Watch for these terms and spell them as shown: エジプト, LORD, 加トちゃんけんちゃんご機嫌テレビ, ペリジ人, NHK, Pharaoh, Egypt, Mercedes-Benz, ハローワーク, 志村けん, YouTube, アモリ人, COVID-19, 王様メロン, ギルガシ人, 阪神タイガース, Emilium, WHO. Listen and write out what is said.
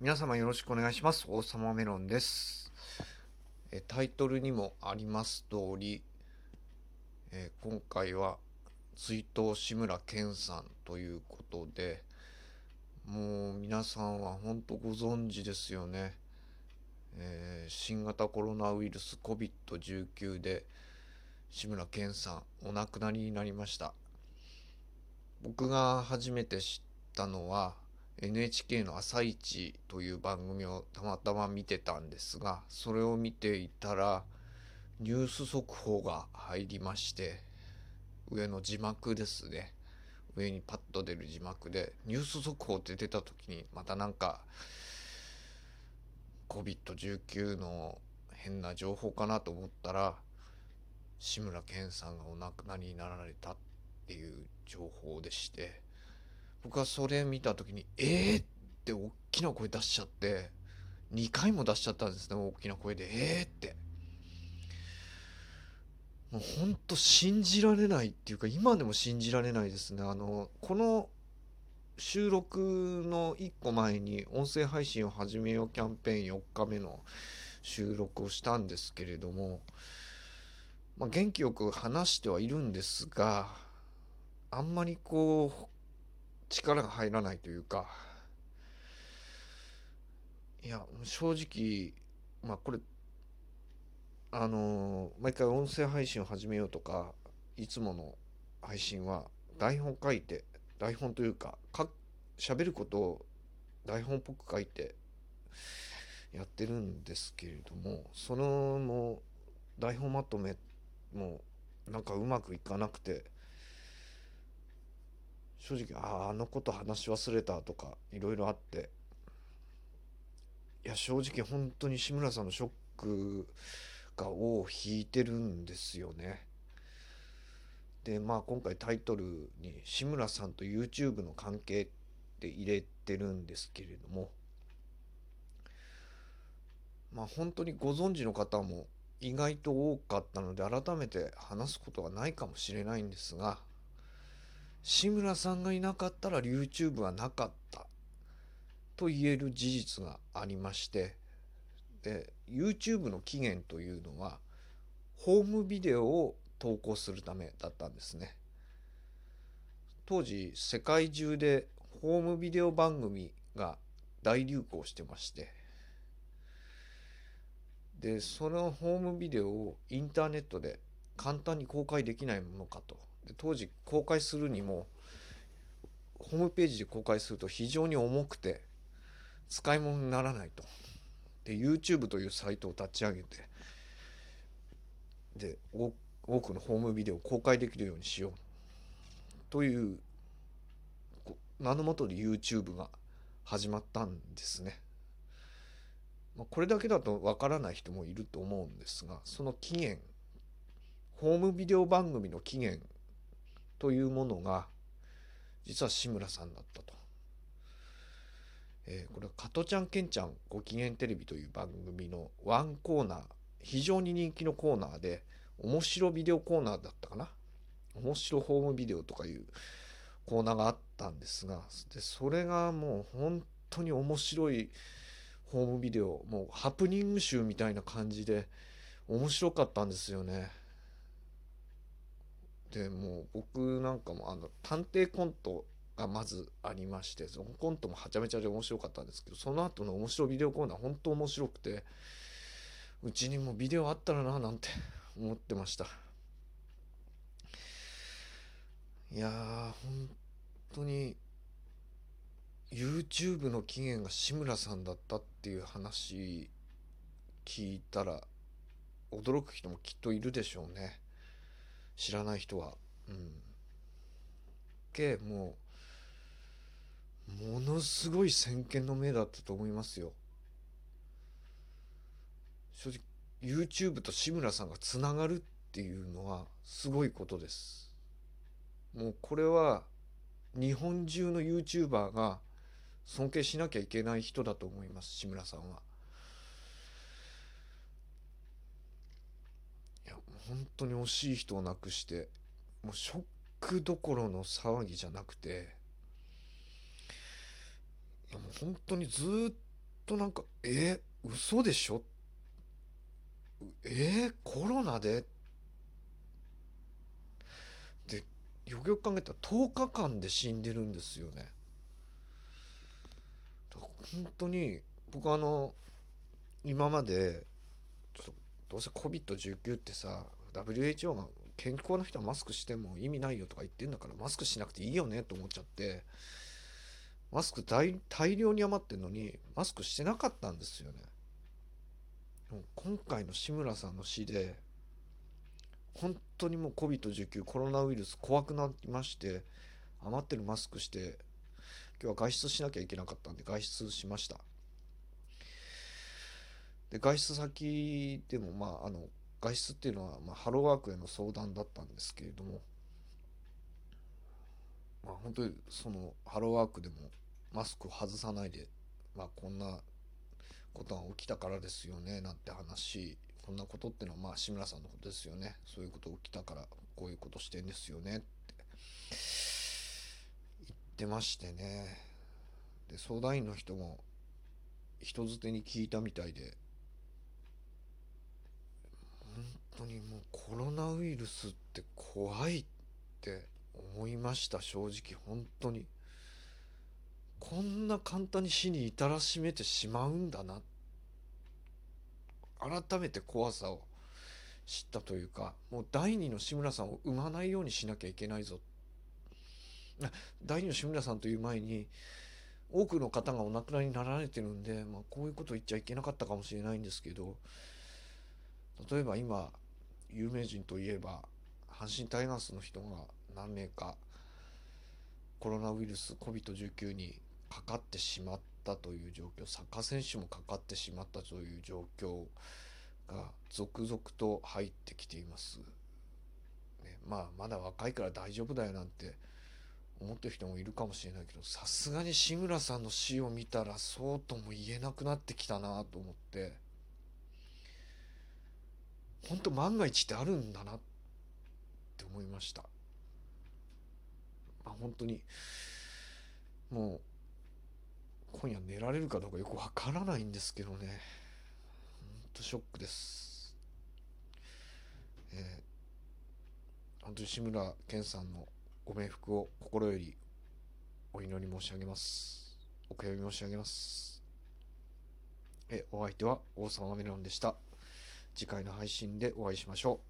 皆様よろしくお願いします。王様メロンです。タイトルにもあります通り、今回は追悼志村けんさんということで、もう皆さんは本当ご存知ですよね。新型コロナウイルス COVID-19 で志村けんさんお亡くなりになりました。僕が初めて知ったのは NHK の朝一という番組をたまたま見てたんですが、それを見ていたらニュース速報が入りまして、上の字幕ですね、上にパッと出る字幕でニュース速報って出た時に、またなんかCOVID-19 の変な情報かなと思ったら、志村けんさんがお亡くなりになられたっていう情報でして、僕はそれ見た時にって大きな声出しちゃって、2回も出しちゃったんですね、大きな声でって。もうほんと信じられないっていうか、今でも信じられないですね。この収録の1個前に音声配信を始めようキャンペーン4日目の収録をしたんですけれども、元気よく話してはいるんですが、あんまりこう力が入らないというか、いや正直これ毎回音声配信を始めようとか、いつもの配信は台本書いて、台本というか、喋ることを台本っぽく書いてやってるんですけれども、そのもう台本まとめもなんかうまくいかなくて、正直あのこと話し忘れたとかいろいろあって、いや正直本当に志村さんのショックが尾を引いてるんですよね。で今回タイトルに志村さんと YouTube の関係って入れてるんですけれども、本当にご存知の方も意外と多かったので、改めて話すことはないかもしれないんですが、志村さんがいなかったら YouTube はなかったと言える事実がありまして、で YouTube の起源というのはホームビデオを投稿するためだったんですね。当時世界中でホームビデオ番組が大流行してまして、でそのホームビデオをインターネットで簡単に公開できないものかと。で当時公開するにもホームページで公開すると非常に重くて使い物にならないと。で YouTube というサイトを立ち上げて、で多くのホームビデオを公開できるようにしようという名のもとで YouTube が始まったんですね。これだけだとわからない人もいると思うんですが、その起源、ホームビデオ番組の起源というものが実は志村さんだったと。これは加トちゃんけんちゃんご機嫌テレビという番組のワンコーナー、非常に人気のコーナーで、面白ビデオコーナーだったかな、面白ホームビデオとかいうコーナーがあったんですが、でそれがもう本当に面白いホームビデオ、もうハプニング集みたいな感じで面白かったんですよね。でもう僕なんかも探偵コントがまずありまして、そのコントもはちゃめちゃで面白かったんですけど、その後の面白ビデオコーナー本当面白くて、うちにもビデオあったらななんて思ってました。いや本当に YouTube の起源が志村さんだったっていう話聞いたら驚く人もきっといるでしょうね、知らない人は。もうものすごい先見の明だったと思いますよ。正直 YouTube と志村さんがつながるっていうのはすごいことです。もうこれは日本中の YouTuber が尊敬しなきゃいけない人だと思います、志村さんは。いや本当に惜しい人を亡くして、もうショックどころの騒ぎじゃなくて、いやもう本当にずっとなんか、嘘でしょ、コロナでで、よくよく考えたら10日間で死んでるんですよね。本当に僕今までどうせ COVID-19 ってさ、 WHO が健康な人はマスクしても意味ないよとか言ってんだからマスクしなくていいよねと思っちゃって、マスク 大量に余ってんのにマスクしてなかったんですよね。今回の志村さんの死で本当にもう COVID-19 コロナウイルス怖くなりまして、余ってるマスクして、今日は外出しなきゃいけなかったんで外出しました。で外出先でも外出っていうのはハローワークへの相談だったんですけれども、本当にそのハローワークでもマスクを外さないで、こんなことが起きたからですよねなんて話、こんなことってのは志村さんのことですよね、そういうこと起きたからこういうことしてんですよねって言ってましてね。で相談員の人も人づてに聞いたみたいで、本当にもうコロナウイルスって怖いって思いました。正直本当にこんな簡単に死に至らしめてしまうんだな、改めて怖さを知ったというか、もう第二の志村さんを生まないようにしなきゃいけないぞ、第二の志村さんという前に多くの方がお亡くなりになられてるんで、こういうこと言っちゃいけなかったかもしれないんですけど、例えば今有名人といえば阪神タイガースの人が何名かコロナウイルス COVID-19 にかかってしまったという状況、サッカー選手もかかってしまったという状況が続々と入ってきています、まだ若いから大丈夫だよなんて思ってる人もいるかもしれないけど、さすがに志村さんの死を見たらそうとも言えなくなってきたなと思って、本当万が一ってあるんだなって思いました。本当にもう今夜寝られるかどうかよくわからないんですけどね、本当ショックです、本当に志村けんさんのご冥福を心よりお祈り申し上げます、お悔やみ申し上げます。お相手は王様メロンでした。次回の配信でお会いしましょう。